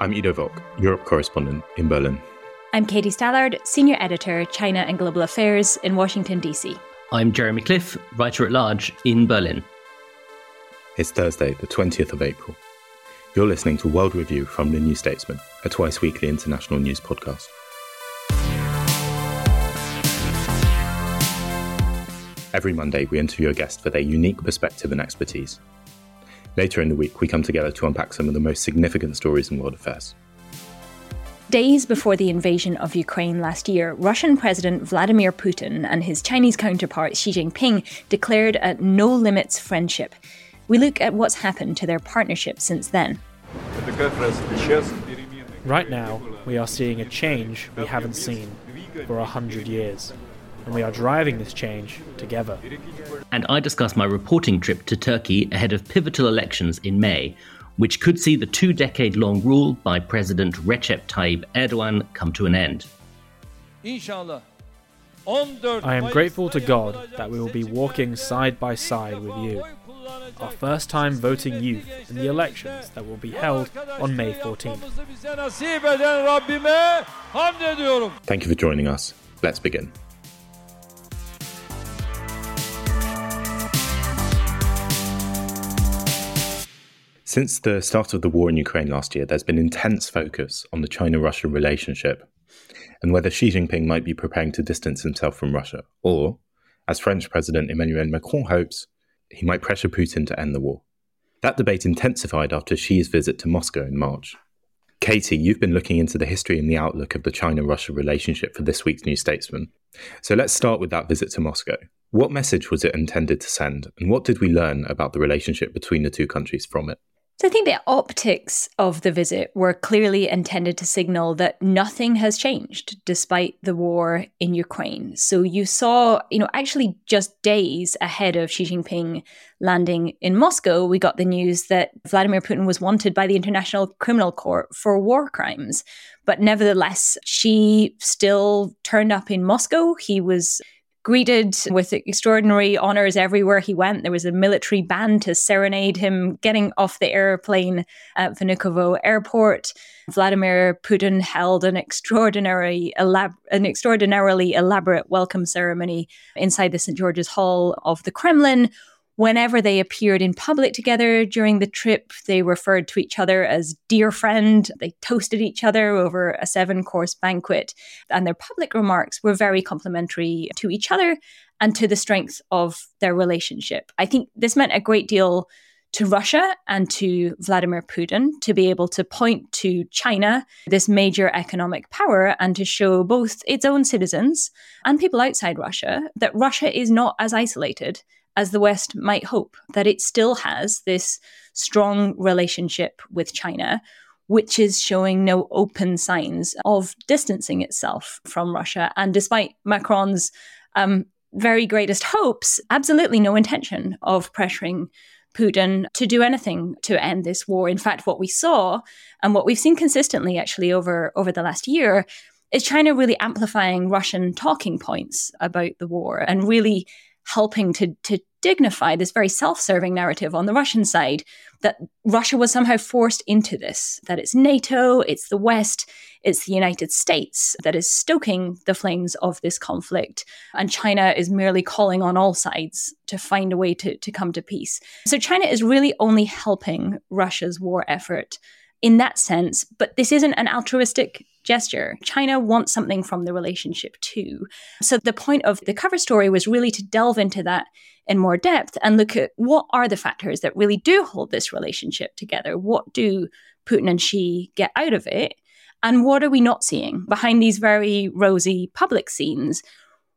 I'm Ido Vock, Europe correspondent in Berlin. I'm Katie Stallard, senior editor, China and Global Affairs in Washington, D.C. I'm Jeremy Cliffe, writer-at-large in Berlin. It's Thursday, the 20th of April. You're listening to World Review from The New Statesman, a twice-weekly international news podcast. Every Monday, we interview a guest for their unique perspective and expertise. Later in the week, we come together to unpack some of the most significant stories in world affairs. Days before the invasion of Ukraine last year, Russian President Vladimir Putin and his Chinese counterpart Xi Jinping declared a no-limits friendship. We look at what's happened to their partnership since then. Right now, we are seeing a change we haven't seen for 100 years. And we are driving this change together. And I discuss my reporting trip to Turkey ahead of pivotal elections in May, which could see the two-decade-long rule by President Recep Tayyip Erdoğan come to an end. I am grateful to God that we will be walking side by side with you, our first-time voting youth in the elections that will be held on May 14th. Thank you for joining us. Let's begin. Since the start of the war in Ukraine last year, there's been intense focus on the China-Russia relationship and whether Xi Jinping might be preparing to distance himself from Russia, or, as French President Emmanuel Macron hopes, he might pressure Putin to end the war. That debate intensified after Xi's visit to Moscow in March. Katie, you've been looking into the history and the outlook of the China-Russia relationship for this week's New Statesman. So let's start with that visit to Moscow. What message was it intended to send, and what did we learn about the relationship between the two countries from it? So I think the optics of the visit were clearly intended to signal that nothing has changed despite the war in Ukraine. So you saw, actually just days ahead of Xi Jinping landing in Moscow, we got the news that Vladimir Putin was wanted by the International Criminal Court for war crimes. But nevertheless, Xi still turned up in Moscow. He was greeted with extraordinary honours everywhere he went. There was a military band to serenade him getting off the airplane at Vnukovo Airport. Vladimir Putin held an extraordinarily elaborate welcome ceremony inside the St. George's Hall of the Kremlin. Whenever they appeared in public together during the trip, they referred to each other as dear friend. They toasted each other over a 7-course banquet. And their public remarks were very complimentary to each other and to the strength of their relationship. I think this meant a great deal to Russia and to Vladimir Putin to be able to point to China, this major economic power, and to show both its own citizens and people outside Russia that Russia is not as isolated as the West might hope, that it still has this strong relationship with China, which is showing no open signs of distancing itself from Russia. And despite Macron's very greatest hopes, absolutely no intention of pressuring Putin to do anything to end this war. In fact, what we saw and what we've seen consistently actually over the last year is China really amplifying Russian talking points about the war and really helping to dignify this very self-serving narrative on the Russian side that Russia was somehow forced into this, that it's NATO, it's the West, it's the United States that is stoking the flames of this conflict, and China is merely calling on all sides to find a way to come to peace. So China is really only helping Russia's war effort in that sense, but this isn't an altruistic gesture. China wants something from the relationship too. So the point of the cover story was really to delve into that in more depth and look at what are the factors that really do hold this relationship together. What do Putin and Xi get out of it? And what are we not seeing behind these very rosy public scenes?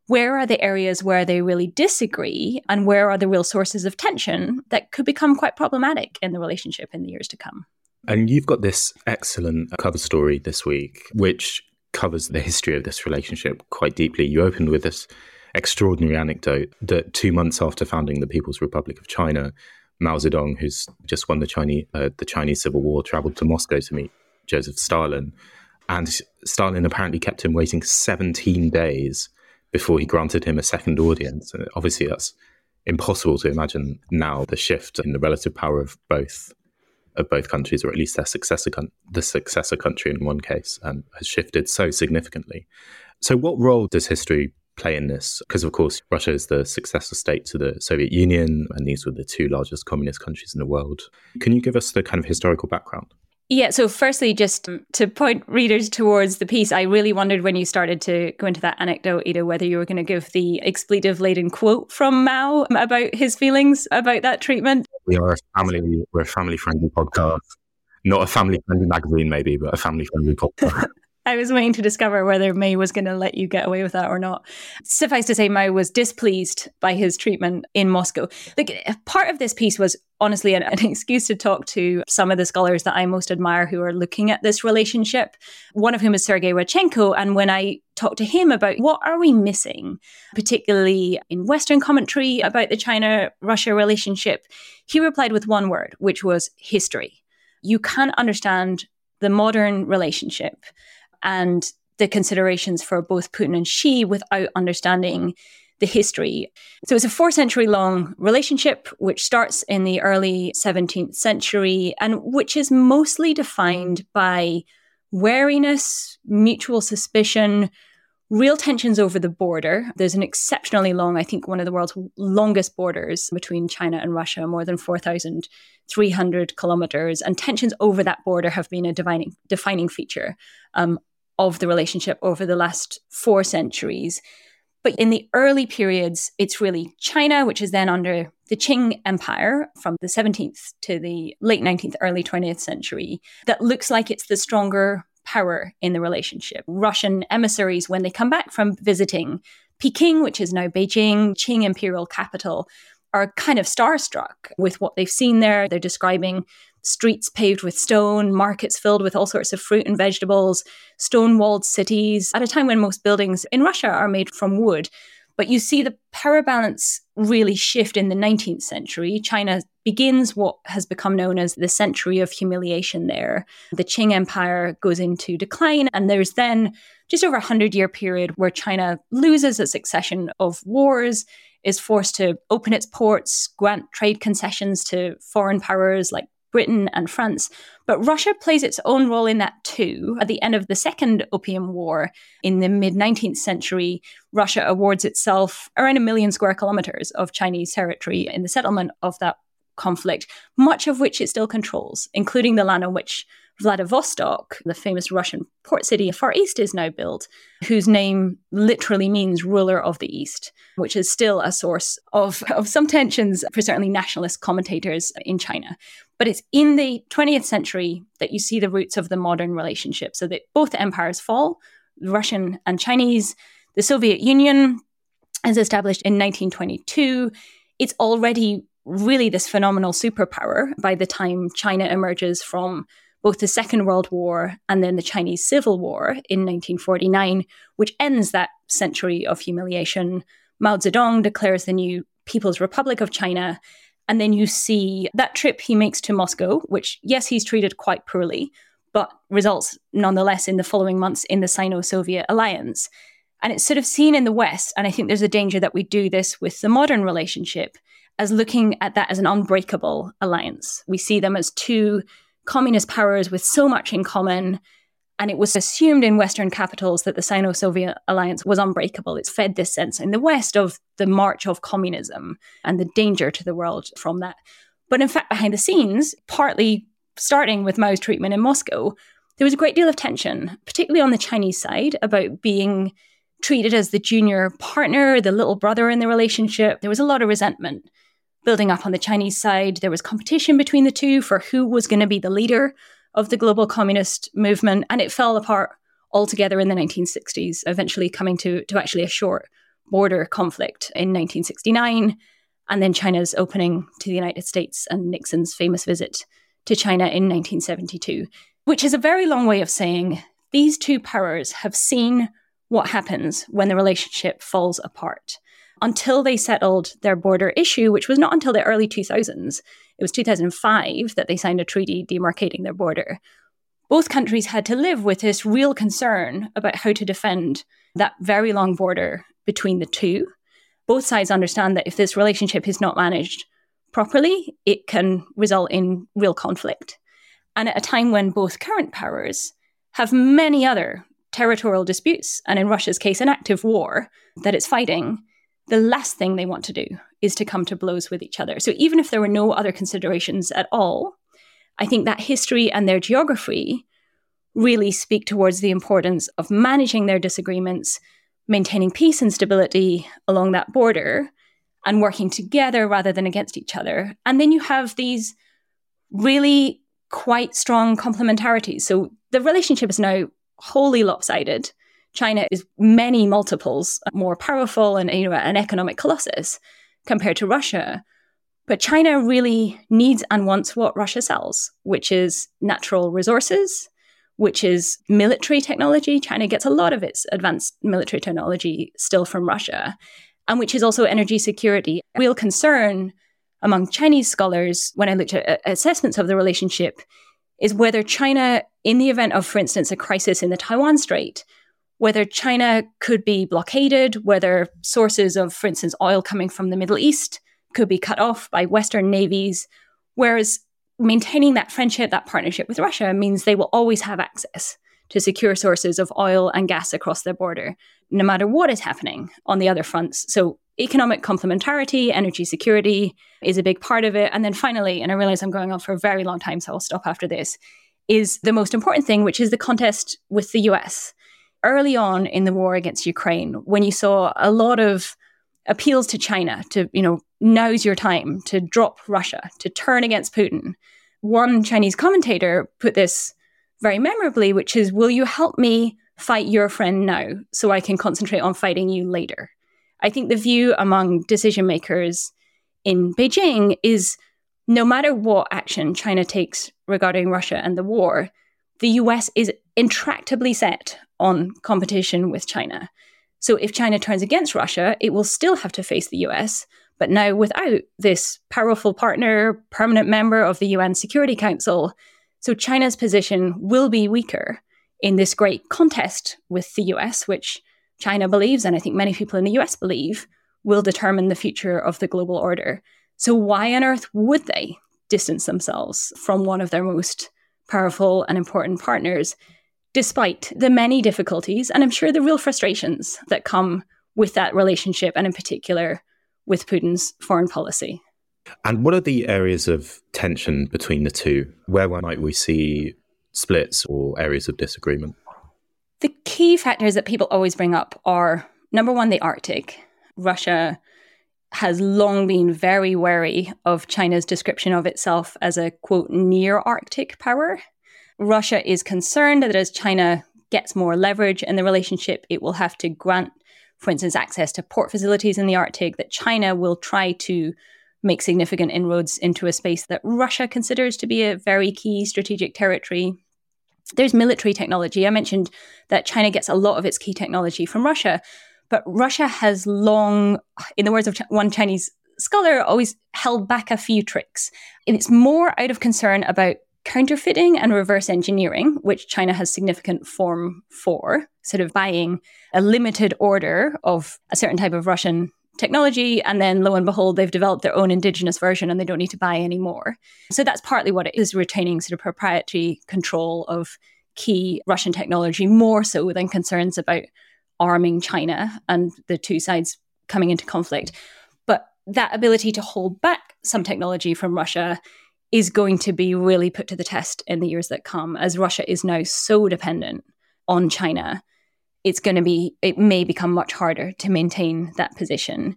Where are the areas where they really disagree, and where are the real sources of tension that could become quite problematic in the relationship in the years to come? And you've got this excellent cover story this week, which covers the history of this relationship quite deeply. You opened with this extraordinary anecdote that 2 months after founding the People's Republic of China, Mao Zedong, who's just won the Chinese Civil War, traveled to Moscow to meet Joseph Stalin. And Stalin apparently kept him waiting 17 days before he granted him a second audience. And obviously, that's impossible to imagine now, the shift in the relative power of both countries, or at least the successor country in one case, has shifted so significantly. So what role does history play in this? Because, of course, Russia is the successor state to the Soviet Union, and these were the two largest communist countries in the world. Can you give us the kind of historical background? Yeah, so firstly, just to point readers towards the piece, I really wondered when you started to go into that anecdote, Ido, whether you were going to give the expletive-laden quote from Mao about his feelings about that treatment. We are a family. We're a family-friendly podcast. Not a family-friendly magazine, maybe, but a family-friendly podcast. I was waiting to discover whether May was going to let you get away with that or not. Suffice to say, Mao was displeased by his treatment in Moscow. Look, part of this piece was honestly an excuse to talk to some of the scholars that I most admire who are looking at this relationship, one of whom is Sergei Rachenko. And when I talked to him about what are we missing, particularly in Western commentary about the China-Russia relationship, he replied with one word, which was history. You can't understand the modern relationship and the considerations for both Putin and Xi without understanding the history. So it's a 4-century-long relationship, which starts in the early 17th century, and which is mostly defined by wariness, mutual suspicion, real tensions over the border. There's an exceptionally long, I think one of the world's longest borders between China and Russia, more than 4,300 kilometers. And tensions over that border have been a defining feature of the relationship over the last 4 centuries. But in the early periods, it's really China, which is then under the Qing Empire from the 17th to the late 19th, early 20th century, that looks like it's the stronger power in the relationship. Russian emissaries, when they come back from visiting Peking, which is now Beijing, Qing imperial capital, are kind of starstruck with what they've seen there. They're describing streets paved with stone, markets filled with all sorts of fruit and vegetables, stone-walled cities, at a time when most buildings in Russia are made from wood. But you see the power balance really shift in the 19th century. China begins what has become known as the century of humiliation there. The Qing Empire goes into decline, and there's then just over a 100-year period where China loses a succession of wars, is forced to open its ports, grant trade concessions to foreign powers like Britain and France. But Russia plays its own role in that too. At the end of the Second Opium War in the mid-19th century, Russia awards itself around 1 million square kilometers of Chinese territory in the settlement of that conflict, much of which it still controls, including the land on which Vladivostok, the famous Russian port city in the Far East, is now built, whose name literally means ruler of the East, which is still a source of some tensions for certainly nationalist commentators in China. But it's in the 20th century that you see the roots of the modern relationship, so that both empires fall, the Russian and Chinese. The Soviet Union is established in 1922. It's already really this phenomenal superpower by the time China emerges from both the Second World War and then the Chinese Civil War in 1949, which ends that century of humiliation. Mao Zedong declares the new People's Republic of China. And then you see that trip he makes to Moscow, which, yes, he's treated quite poorly, but results nonetheless in the following months in the Sino-Soviet alliance. And it's sort of seen in the West, and I think there's a danger that we do this with the modern relationship, as looking at that as an unbreakable alliance. We see them as two communist powers with so much in common, and it was assumed in Western capitals that the Sino-Soviet alliance was unbreakable. It's fed this sense in the West of the march of communism and the danger to the world from that. But in fact, behind the scenes, partly starting with Mao's treatment in Moscow, there was a great deal of tension, particularly on the Chinese side, about being treated as the junior partner, the little brother in the relationship. There was a lot of resentment building up on the Chinese side. There was competition between the two for who was going to be the leader of the global communist movement, and it fell apart altogether in the 1960s, eventually coming to actually a short border conflict in 1969, and then China's opening to the United States and Nixon's famous visit to China in 1972, which is a very long way of saying these two powers have seen what happens when the relationship falls apart until they settled their border issue, which was not until the early 2000s. It was 2005 that they signed a treaty demarcating their border. Both countries had to live with this real concern about how to defend that very long border between the two. Both sides understand that if this relationship is not managed properly, it can result in real conflict. And at a time when both current powers have many other territorial disputes, and in Russia's case, an active war that it's fighting, the last thing they want to do is to come to blows with each other. So even if there were no other considerations at all, I think that history and their geography really speak towards the importance of managing their disagreements, maintaining peace and stability along that border, and working together rather than against each other. And then you have these really quite strong complementarities. So the relationship is now wholly lopsided. China is many multiples more powerful and, an economic colossus compared to Russia. But China really needs and wants what Russia sells, which is natural resources, which is military technology. China gets a lot of its advanced military technology still from Russia, and which is also energy security. A real concern among Chinese scholars, when I looked at assessments of the relationship, is whether China, in the event of, for instance, a crisis in the Taiwan Strait, whether China could be blockaded, whether sources of, for instance, oil coming from the Middle East could be cut off by Western navies, whereas maintaining that friendship, that partnership with Russia means they will always have access to secure sources of oil and gas across their border, no matter what is happening on the other fronts. So economic complementarity, energy security is a big part of it. And then finally, and I realize I'm going on for a very long time, so I'll stop after this, is the most important thing, which is the contest with the US. Early on in the war against Ukraine, when you saw a lot of appeals to China to, now's your time to drop Russia, to turn against Putin. One Chinese commentator put this very memorably, which is, will you help me fight your friend now so I can concentrate on fighting you later? I think the view among decision makers in Beijing is no matter what action China takes regarding Russia and the war, the US is intractably set on competition with China. So if China turns against Russia, it will still have to face the US, but now without this powerful partner, permanent member of the UN Security Council. So China's position will be weaker in this great contest with the US, which China believes, and I think many people in the US believe, will determine the future of the global order. So why on earth would they distance themselves from one of their most powerful and important partners, despite the many difficulties, and I'm sure the real frustrations that come with that relationship, and in particular with Putin's foreign policy? And what are the areas of tension between the two? Where might we see splits or areas of disagreement? The key factors that people always bring up are, number one, the Arctic. Russia has long been very wary of China's description of itself as a, quote, near Arctic power. Russia is concerned that as China gets more leverage in the relationship, it will have to grant, for instance, access to port facilities in the Arctic, that China will try to make significant inroads into a space that Russia considers to be a very key strategic territory. There's military technology. I mentioned that China gets a lot of its key technology from Russia, but Russia has long, in the words of one Chinese scholar, always held back a few tricks. And it's more out of concern about counterfeiting and reverse engineering, which China has significant form for, sort of buying a limited order of a certain type of Russian technology, and then lo and behold, they've developed their own indigenous version and they don't need to buy anymore. So that's partly what it is, retaining sort of proprietary control of key Russian technology, more so than concerns about arming China and the two sides coming into conflict. But that ability to hold back some technology from Russia is going to be really put to the test in the years that come, as Russia is now so dependent on China. It may become much harder to maintain that position.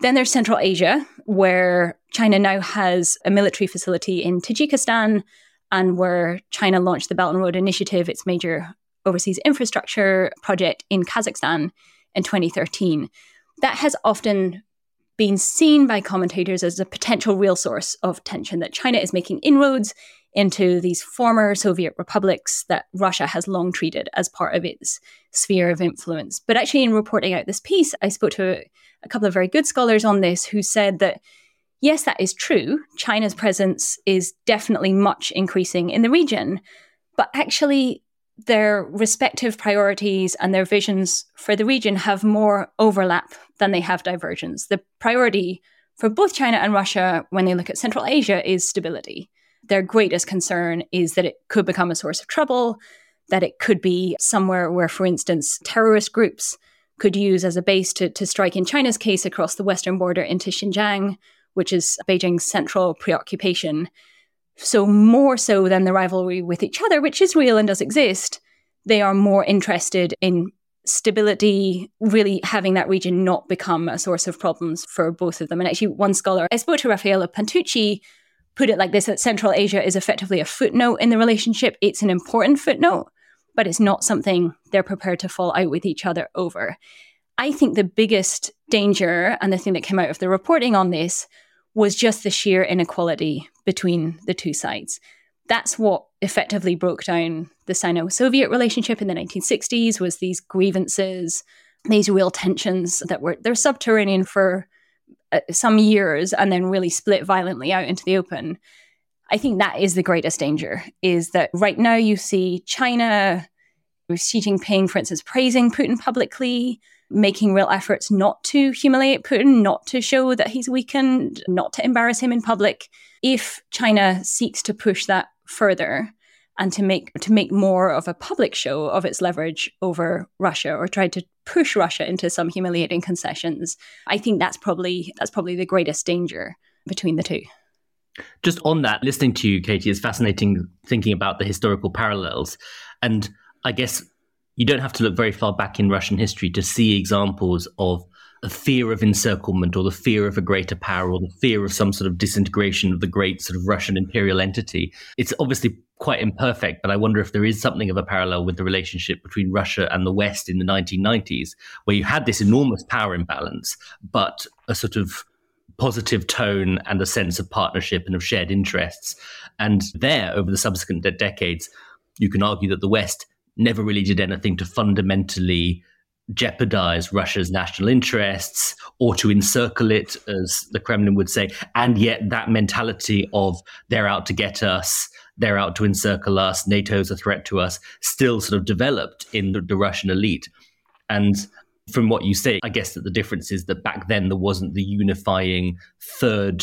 Then there's Central Asia, where China now has a military facility in Tajikistan, and where China launched the Belt and Road Initiative, its major overseas infrastructure project in Kazakhstan in 2013. That has often been seen by commentators as a potential real source of tension, that China is making inroads into these former Soviet republics that Russia has long treated as part of its sphere of influence. But actually, in reporting out this piece, I spoke to a couple of very good scholars on this who said that, yes, that is true. China's presence is definitely much increasing in the region, but actually their respective priorities and their visions for the region have more overlap than they have divergence. The priority for both China and Russia when they look at Central Asia is stability. Their greatest concern is that it could become a source of trouble, that it could be somewhere where, for instance, terrorist groups could use as a base to strike, in China's case, across the western border into Xinjiang, which is Beijing's central preoccupation. So more so than the rivalry with each other, which is real and does exist, they are more interested in stability, really having that region not become a source of problems for both of them. And actually, one scholar I spoke to, Raffaella Pantucci, put it like this, that Central Asia is effectively a footnote in the relationship. It's an important footnote, but it's not something they're prepared to fall out with each other over. I think the biggest danger, and the thing that came out of the reporting on this, was just the sheer inequality between the two sides. That's what effectively broke down the Sino-Soviet relationship in the 1960s, was these grievances, these real tensions that were subterranean for some years and then really split violently out into the open. I think that is the greatest danger, is that right now you see China, with Xi Jinping, for instance, praising Putin publicly, making real efforts not to humiliate Putin, not to show that he's weakened, not to embarrass him in public. If China seeks to push that further and to make more of a public show of its leverage over Russia, or try to push Russia into some humiliating concessions, I think that's probably the greatest danger between the two. Just on that, listening to you, Katie, is fascinating, thinking about the historical parallels. And I guess you don't have to look very far back in Russian history to see examples of the fear of encirclement, or the fear of a greater power, or the fear of some sort of disintegration of the great sort of Russian imperial entity. It's obviously quite imperfect, but I wonder if there is something of a parallel with the relationship between Russia and the West in the 1990s, where you had this enormous power imbalance, but a sort of positive tone and a sense of partnership and of shared interests. And there, over the subsequent decades, you can argue that the West never really did anything to fundamentally jeopardize Russia's national interests or to encircle it, as the Kremlin would say. And yet that mentality of they're out to get us, they're out to encircle us, NATO's a threat to us, still sort of developed in the Russian elite. And from what you say, I guess that the difference is that back then there wasn't the unifying third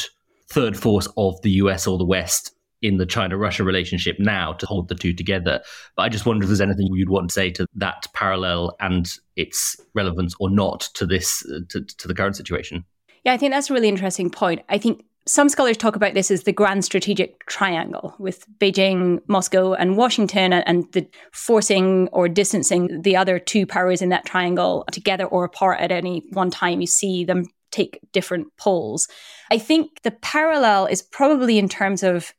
force of the US or the West in the China-Russia relationship now to hold the two together. But I just wonder if there's anything you'd want to say to that parallel and its relevance or not to this, to the current situation. Yeah, I think that's a really interesting point. I think some scholars talk about this as the grand strategic triangle, with Beijing, Moscow, and Washington, and the forcing or distancing the other two powers in that triangle together or apart at any one time. You see them take different poles. I think the parallel is probably in terms of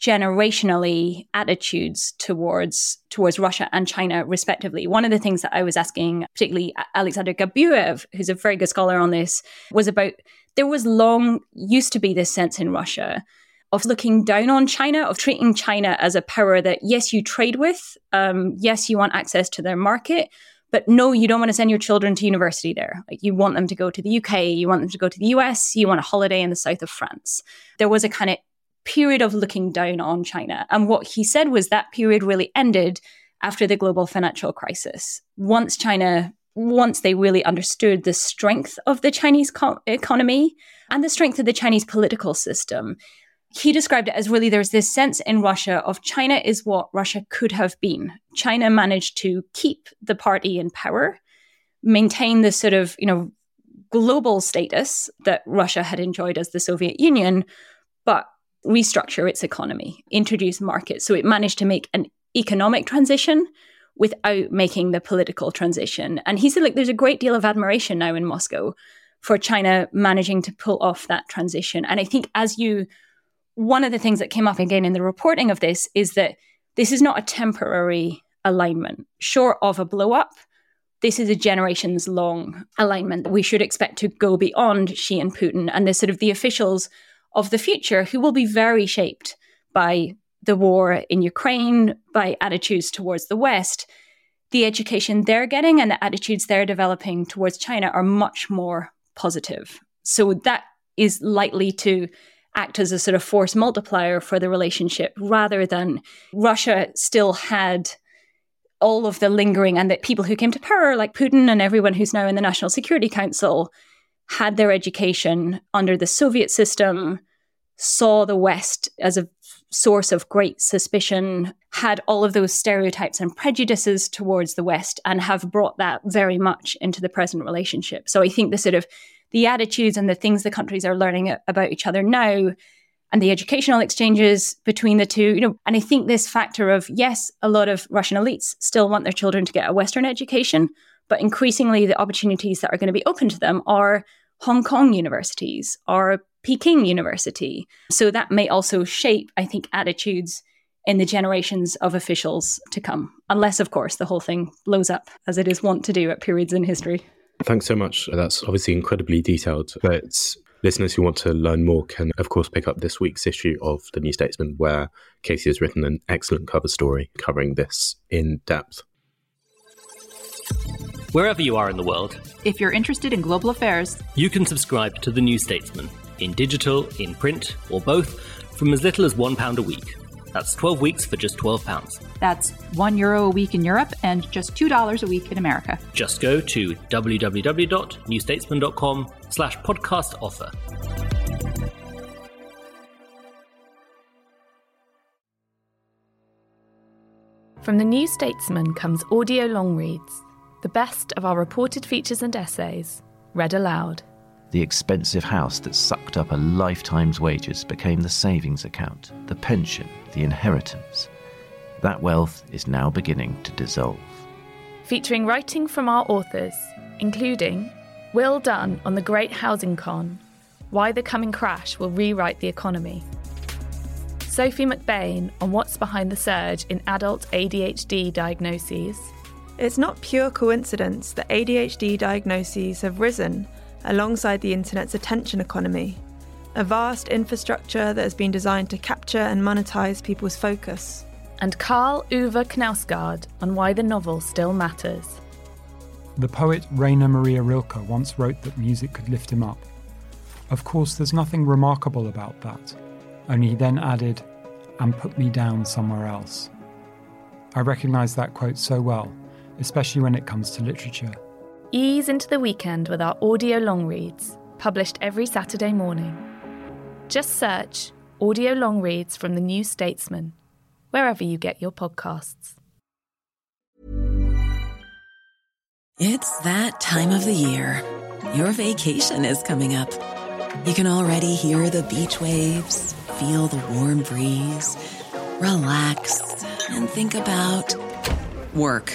generationally attitudes towards Russia and China, respectively. One of the things that I was asking, particularly Alexander Gabuev, who's a very good scholar on this, was about, there was used to be this sense in Russia of looking down on China, of treating China as a power that, yes, you trade with, yes, you want access to their market, but no, you don't want to send your children to university there. Like, you want them to go to the UK, you want them to go to the US, you want a holiday in the south of France. There was a kind of period of looking down on China. And what he said was that period really ended after the global financial crisis. Once they really understood the strength of the Chinese economy and the strength of the Chinese political system, he described it as, really, there's this sense in Russia of China is what Russia could have been. China managed to keep the party in power, maintain the sort of, global status that Russia had enjoyed as the Soviet Union, but restructure its economy, introduce markets. So it managed to make an economic transition without making the political transition. And he said, like, there's a great deal of admiration now in Moscow for China managing to pull off that transition. And I think one of the things that came up again in the reporting of this is that this is not a temporary alignment. Short of a blow up, this is a generations long alignment that we should expect to go beyond Xi and Putin. And there's sort of the officials of the future who will be very shaped by the war in Ukraine, by attitudes towards the West. The education they're getting and the attitudes they're developing towards China are much more positive. So that is likely to act as a sort of force multiplier for the relationship, rather than Russia still had all of the lingering, and that people who came to power, like Putin and everyone who's now in the National Security Council, had their education under the Soviet system, saw the West as a source of great suspicion, had all of those stereotypes and prejudices towards the West, and have brought that very much into the present relationship. So I think the sort of the attitudes and the things the countries are learning about each other now, and the educational exchanges between the two, and I think this factor of, yes, a lot of Russian elites still want their children to get a Western education, but increasingly the opportunities that are going to be open to them are Hong Kong universities, are Peking University. So that may also shape, I think, attitudes in the generations of officials to come, unless, of course, the whole thing blows up, as it is wont to do at periods in history. Thanks so much. That's obviously incredibly detailed, but listeners who want to learn more can, of course, pick up this week's issue of The New Statesman, where Katie has written an excellent cover story covering this in depth. Wherever you are in the world, if you're interested in global affairs, you can subscribe to The New Statesman, in digital, in print, or both, from as little as £1 a week. That's 12 weeks for just £12. That's €1 a week in Europe and just $2 a week in America. Just go to www.newstatesman.com/podcast offer. From The New Statesman comes audio long reads, the best of our reported features and essays, read aloud. The expensive house that sucked up a lifetime's wages became the savings account, the pension, the inheritance. That wealth is now beginning to dissolve. Featuring writing from our authors, including Will Dunn on the Great Housing Con, Why the Coming Crash Will Rewrite the Economy. Sophie McBain on what's behind the surge in adult ADHD diagnoses. It's not pure coincidence that ADHD diagnoses have risen alongside the internet's attention economy, a vast infrastructure that has been designed to capture and monetize people's focus. And Karl-Uwe Knausgaard on why the novel still matters. The poet Rainer Maria Rilke once wrote that music could lift him up. Of course, there's nothing remarkable about that, only he then added, and put me down somewhere else. I recognise that quote so well, especially when it comes to literature. Ease into the weekend with our audio long reads, published every Saturday morning. Just search audio long reads from The New Statesman, wherever you get your podcasts. It's that time of the year. Your vacation is coming up. You can already hear the beach waves, feel the warm breeze, relax, and think about work.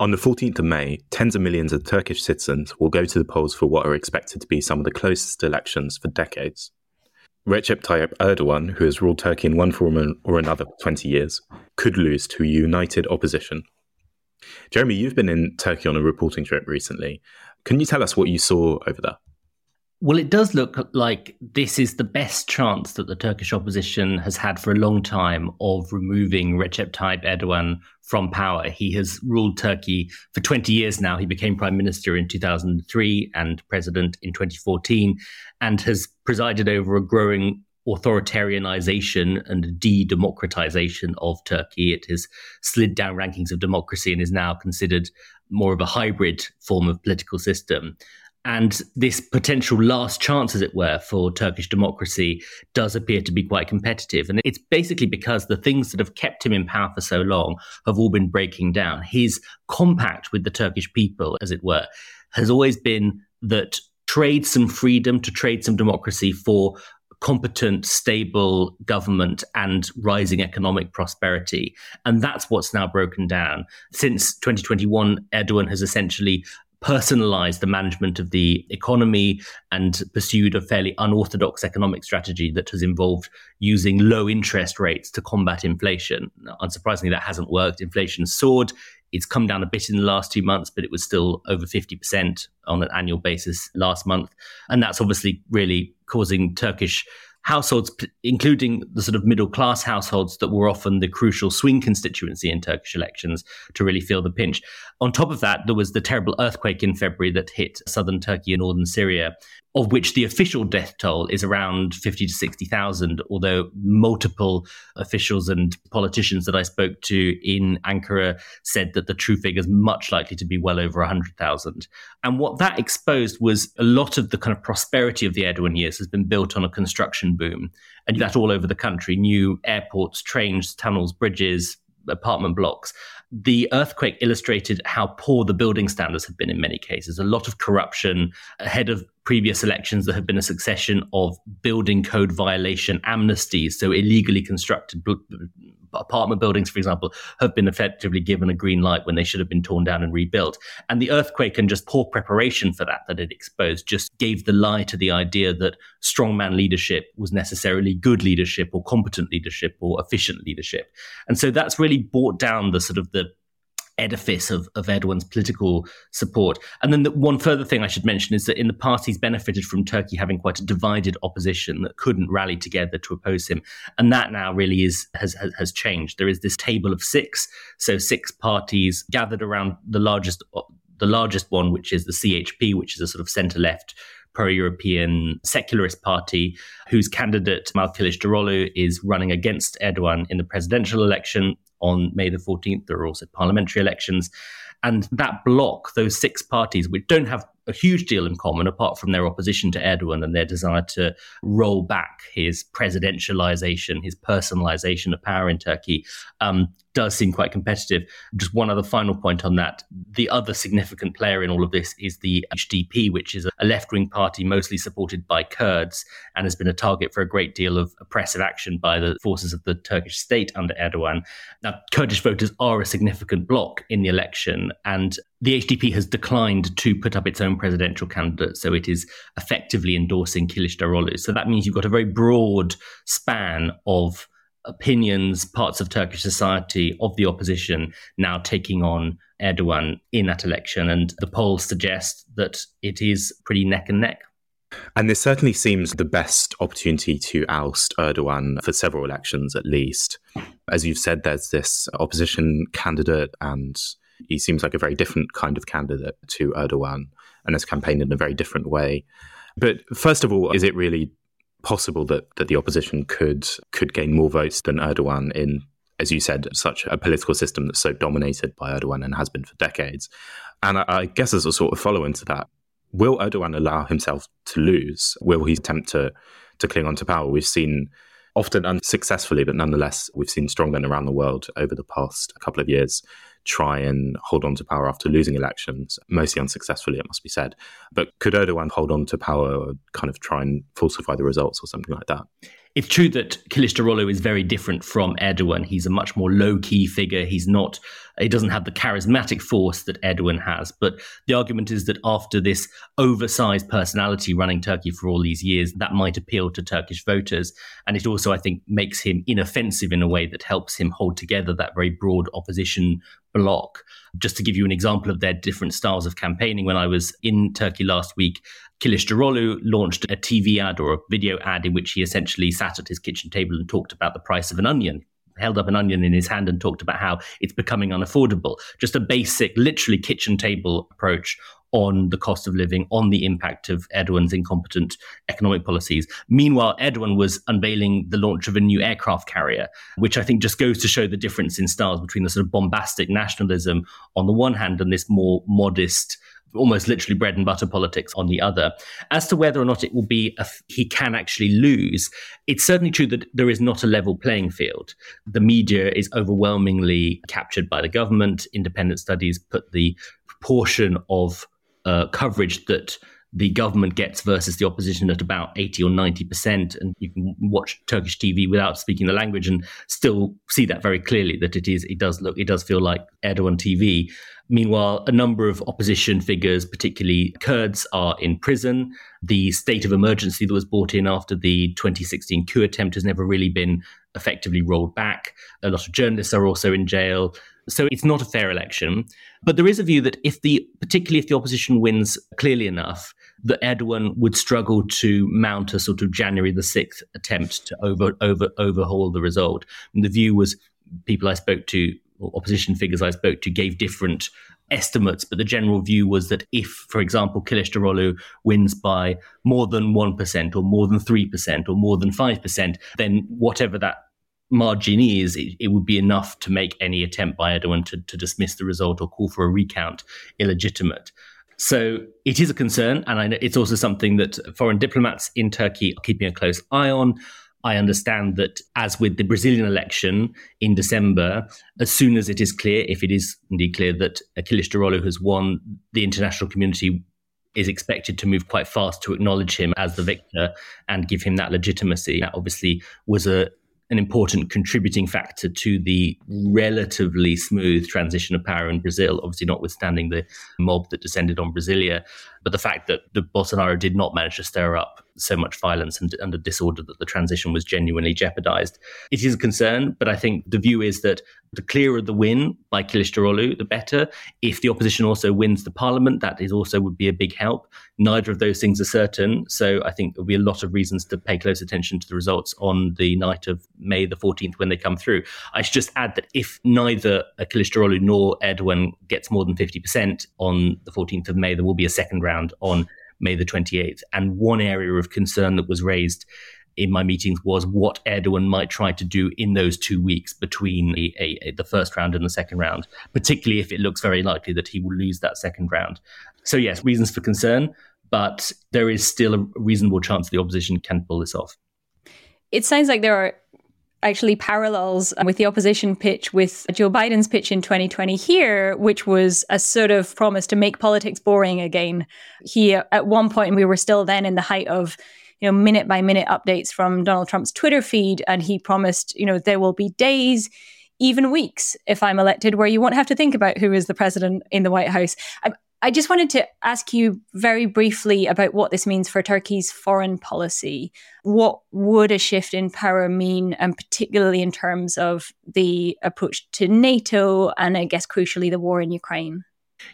On the 14th of May, tens of millions of Turkish citizens will go to the polls for what are expected to be some of the closest elections for decades. Recep Tayyip Erdoğan, who has ruled Turkey in one form or another for 20 years, could lose to a united opposition. Jeremy, you've been in Turkey on a reporting trip recently. Can you tell us what you saw over there? Well, it does look like this is the best chance that the Turkish opposition has had for a long time of removing Recep Tayyip Erdoğan from power. He has ruled Turkey for 20 years now. He became prime minister in 2003 and president in 2014, and has presided over a growing authoritarianization and de-democratization of Turkey. It has slid down rankings of democracy and is now considered more of a hybrid form of political system. And this potential last chance, as it were, for Turkish democracy does appear to be quite competitive. And it's basically because the things that have kept him in power for so long have all been breaking down. His compact with the Turkish people, as it were, has always been that trade some freedom to trade some democracy for competent, stable government and rising economic prosperity. And that's what's now broken down. Since 2021, Erdogan has essentially personalized the management of the economy and pursued a fairly unorthodox economic strategy that has involved using low interest rates to combat inflation. Now, unsurprisingly, that hasn't worked. Inflation soared. It's come down a bit in the last 2 months, but it was still over 50% on an annual basis last month. And that's obviously really causing Turkish households, including the sort of middle-class households that were often the crucial swing constituency in Turkish elections, to really feel the pinch. On top of that, there was the terrible earthquake in February that hit southern Turkey and northern Syria, of which the official death toll is around 50 to 60,000, although multiple officials and politicians that I spoke to in Ankara said that the true figure is much likely to be well over 100,000. And what that exposed was a lot of the kind of prosperity of the Erdogan years has been built on a construction boom, and that all over the country, new airports, trains, tunnels, bridges, apartment blocks. The earthquake illustrated how poor the building standards have been in many cases. A lot of corruption ahead of previous elections. There have been a succession of building code violation amnesties. So illegally constructed apartment buildings, for example, have been effectively given a green light when they should have been torn down and rebuilt. And the earthquake and just poor preparation for that it exposed just gave the lie to the idea that strongman leadership was necessarily good leadership or competent leadership or efficient leadership. And so that's really brought down the sort of the edifice of Erdogan's political support. And then one further thing I should mention is that in the past, he's benefited from Turkey having quite a divided opposition that couldn't rally together to oppose him. And that now really has changed. There is this table of six. So six parties gathered around the largest one, which is the CHP, which is a sort of centre-left pro-European secularist party, whose candidate, Kemal Kılıçdaroğlu, is running against Erdogan in the presidential election on May the 14th. There are also parliamentary elections. And that bloc, those six parties, which don't have a huge deal in common apart from their opposition to Erdogan and their desire to roll back his presidentialization, his personalization of power in Turkey, does seem quite competitive. Just one other final point on that. The other significant player in all of this is the HDP, which is a left-wing party mostly supported by Kurds and has been a target for a great deal of oppressive action by the forces of the Turkish state under Erdogan. Now, Kurdish voters are a significant bloc in the election, and the HDP has declined to put up its own presidential candidate, so it is effectively endorsing Kılıçdaroğlu. So that means you've got a very broad span of opinions, parts of Turkish society, of the opposition now taking on Erdogan in that election. And the polls suggest that it is pretty neck and neck. And this certainly seems the best opportunity to oust Erdogan for several elections, at least. As you've said, there's this opposition candidate, and he seems like a very different kind of candidate to Erdogan and has campaigned in a very different way. But first of all, is it really possible that the opposition could gain more votes than Erdogan in, as you said, such a political system that's so dominated by Erdogan and has been for decades? And I guess as a sort of follow-on to that, will Erdogan allow himself to lose? Will he attempt to cling on to power? We've seen often unsuccessfully, but nonetheless, we've seen strong men around the world over the past couple of years try and hold on to power after losing elections, mostly unsuccessfully, it must be said. But could Erdogan hold on to power or kind of try and falsify the results or something like that? It's true that Kılıçdaroğlu is very different from Erdogan. He's a much more low-key figure. He doesn't have the charismatic force that Erdogan has. But the argument is that after this oversized personality running Turkey for all these years, that might appeal to Turkish voters. And it also, I think, makes him inoffensive in a way that helps him hold together that very broad opposition block. Just to give you an example of their different styles of campaigning, when I was in Turkey last week, Kılıçdaroğlu launched a TV ad or a video ad in which he essentially sat at his kitchen table and talked about the price of an onion, held up an onion in his hand and talked about how it's becoming unaffordable. Just a basic, literally kitchen table approach on the cost of living, on the impact of Erdogan's incompetent economic policies. Meanwhile, Erdogan was unveiling the launch of a new aircraft carrier, which I think just goes to show the difference in styles between the sort of bombastic nationalism on the one hand and this more modest, almost literally bread and butter politics on the other. As to whether or not it will be, he can actually lose, it's certainly true that there is not a level playing field. The media is overwhelmingly captured by the government. Independent studies put the proportion of coverage that the government gets versus the opposition at about 80 or 90%. And you can watch Turkish TV without speaking the language and still see that very clearly, that it does feel like Erdogan TV. Meanwhile, a number of opposition figures, particularly Kurds, are in prison. The state of emergency that was brought in after the 2016 coup attempt has never really been effectively rolled back. A lot of journalists are also in jail. So it's not a fair election. But there is a view that particularly if the opposition wins clearly enough, that Erdogan would struggle to mount a sort of January the 6th attempt to overhaul the result. And the view was, people I spoke to, opposition figures I spoke to, gave different estimates, but the general view was that if, for example, Kılıçdaroğlu wins by more than 1% or more than 3% or more than 5%, then whatever that margin is, it would be enough to make any attempt by Erdogan to dismiss the result or call for a recount illegitimate. So it is a concern, and I know it's also something that foreign diplomats in Turkey are keeping a close eye on. I understand that, as with the Brazilian election in December, as soon as it is clear, if it is indeed clear that Kılıçdaroğlu has won, the international community is expected to move quite fast to acknowledge him as the victor and give him that legitimacy. That obviously was an important contributing factor to the relatively smooth transition of power in Brazil, obviously notwithstanding the mob that descended on Brasilia, but the fact that the Bolsonaro did not manage to stir up so much violence and a disorder that the transition was genuinely jeopardized. It is a concern, but I think the view is that the clearer the win by Kılıçdaroğlu, the better. If the opposition also wins the parliament, that is also would be a big help. Neither of those things are certain, so I think there'll be a lot of reasons to pay close attention to the results on the night of May the 14th when they come through. I should just add that if neither Kılıçdaroğlu nor Erdogan gets more than 50% on the 14th of May, there will be a second round on May the 28th. And one area of concern that was raised in my meetings was what Erdogan might try to do in those 2 weeks between the first round and the second round, particularly if it looks very likely that he will lose that second round. So yes, reasons for concern, but there is still a reasonable chance the opposition can pull this off. It sounds like there are actually parallels with the opposition pitch with Joe Biden's pitch in 2020 here, which was a sort of promise to make politics boring again. He, at one point, we were still then in the height of minute by minute updates from Donald Trump's Twitter feed. And he promised, there will be days, even weeks, if I'm elected, where you won't have to think about who is the president in the White House. I just wanted to ask you very briefly about what this means for Turkey's foreign policy. What would a shift in power mean, and particularly in terms of the approach to NATO and, I guess, crucially, the war in Ukraine?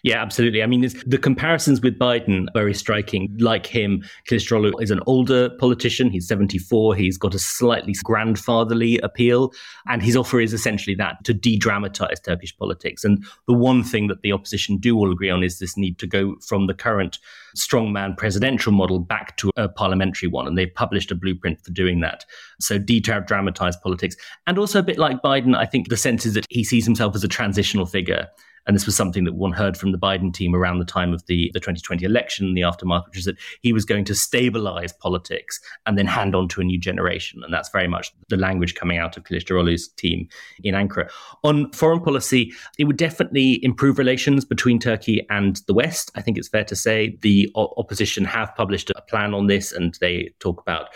Yeah, absolutely. I mean, the comparisons with Biden are very striking. Like him, Kılıçdaroğlu is an older politician. He's 74. He's got a slightly grandfatherly appeal. And his offer is essentially that, to de-dramatize Turkish politics. And the one thing that the opposition do all agree on is this need to go from the current strongman presidential model back to a parliamentary one. And they've published a blueprint for doing that. So de-dramatize politics. And also a bit like Biden, I think the sense is that he sees himself as a transitional figure. and this was something that one heard from the Biden team around the time of the 2020 election in the aftermath, which is that he was going to stabilize politics and then hand on to a new generation. And that's very much the language coming out of Kılıçdaroğlu's team in Ankara. On foreign policy, it would definitely improve relations between Turkey and the West. I think it's fair to say the opposition have published a plan on this, and they talk about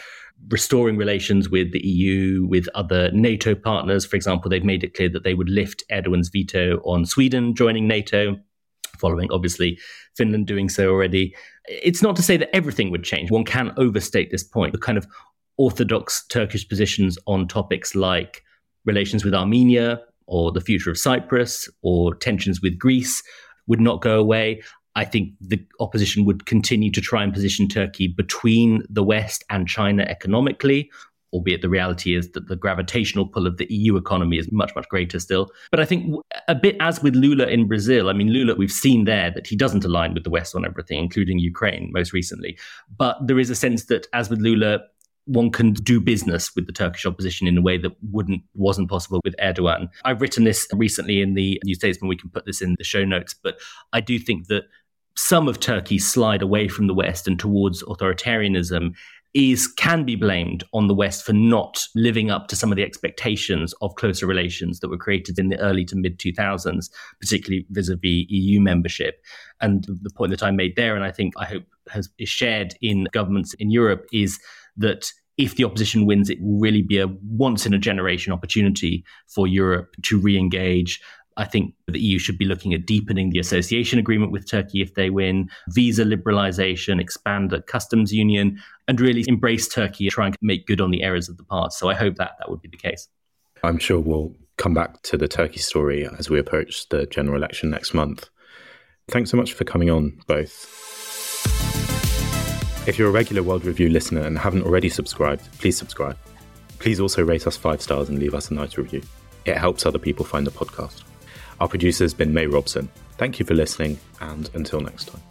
restoring relations with the EU, with other NATO partners. For example, they've made it clear that they would lift Erdogan's veto on Sweden joining NATO, following, obviously, Finland doing so already. It's not to say that everything would change. One can overstate this point. The kind of orthodox Turkish positions on topics like relations with Armenia or the future of Cyprus or tensions with Greece would not go away. I think the opposition would continue to try and position Turkey between the West and China economically, albeit the reality is that the gravitational pull of the EU economy is much, much greater still. But I think a bit as with Lula in Brazil, I mean, Lula, we've seen there that he doesn't align with the West on everything, including Ukraine most recently. But there is a sense that, as with Lula, one can do business with the Turkish opposition in a way that wasn't possible with Erdogan. I've written this recently in the New Statesman. We can put this in the show notes, but I do think that some of Turkey's slide away from the West and towards authoritarianism can be blamed on the West for not living up to some of the expectations of closer relations that were created in the early to mid-2000s, particularly vis-a-vis EU membership. And the point that I made there, and I think I hope is shared in governments in Europe, is that if the opposition wins, it will really be a once-in-a-generation opportunity for Europe to re-engage. I think the EU should be looking at deepening the association agreement with Turkey if they win, visa liberalization, expand the customs union, and really embrace Turkey and try and make good on the errors of the past. So I hope that would be the case. I'm sure we'll come back to the Turkey story as we approach the general election next month. Thanks so much for coming on, both. If you're a regular World Review listener and haven't already subscribed, please subscribe. Please also rate us 5 stars and leave us a nice review. It helps other people find the podcast. Our producer has been May Robson. Thank you for listening, and until next time.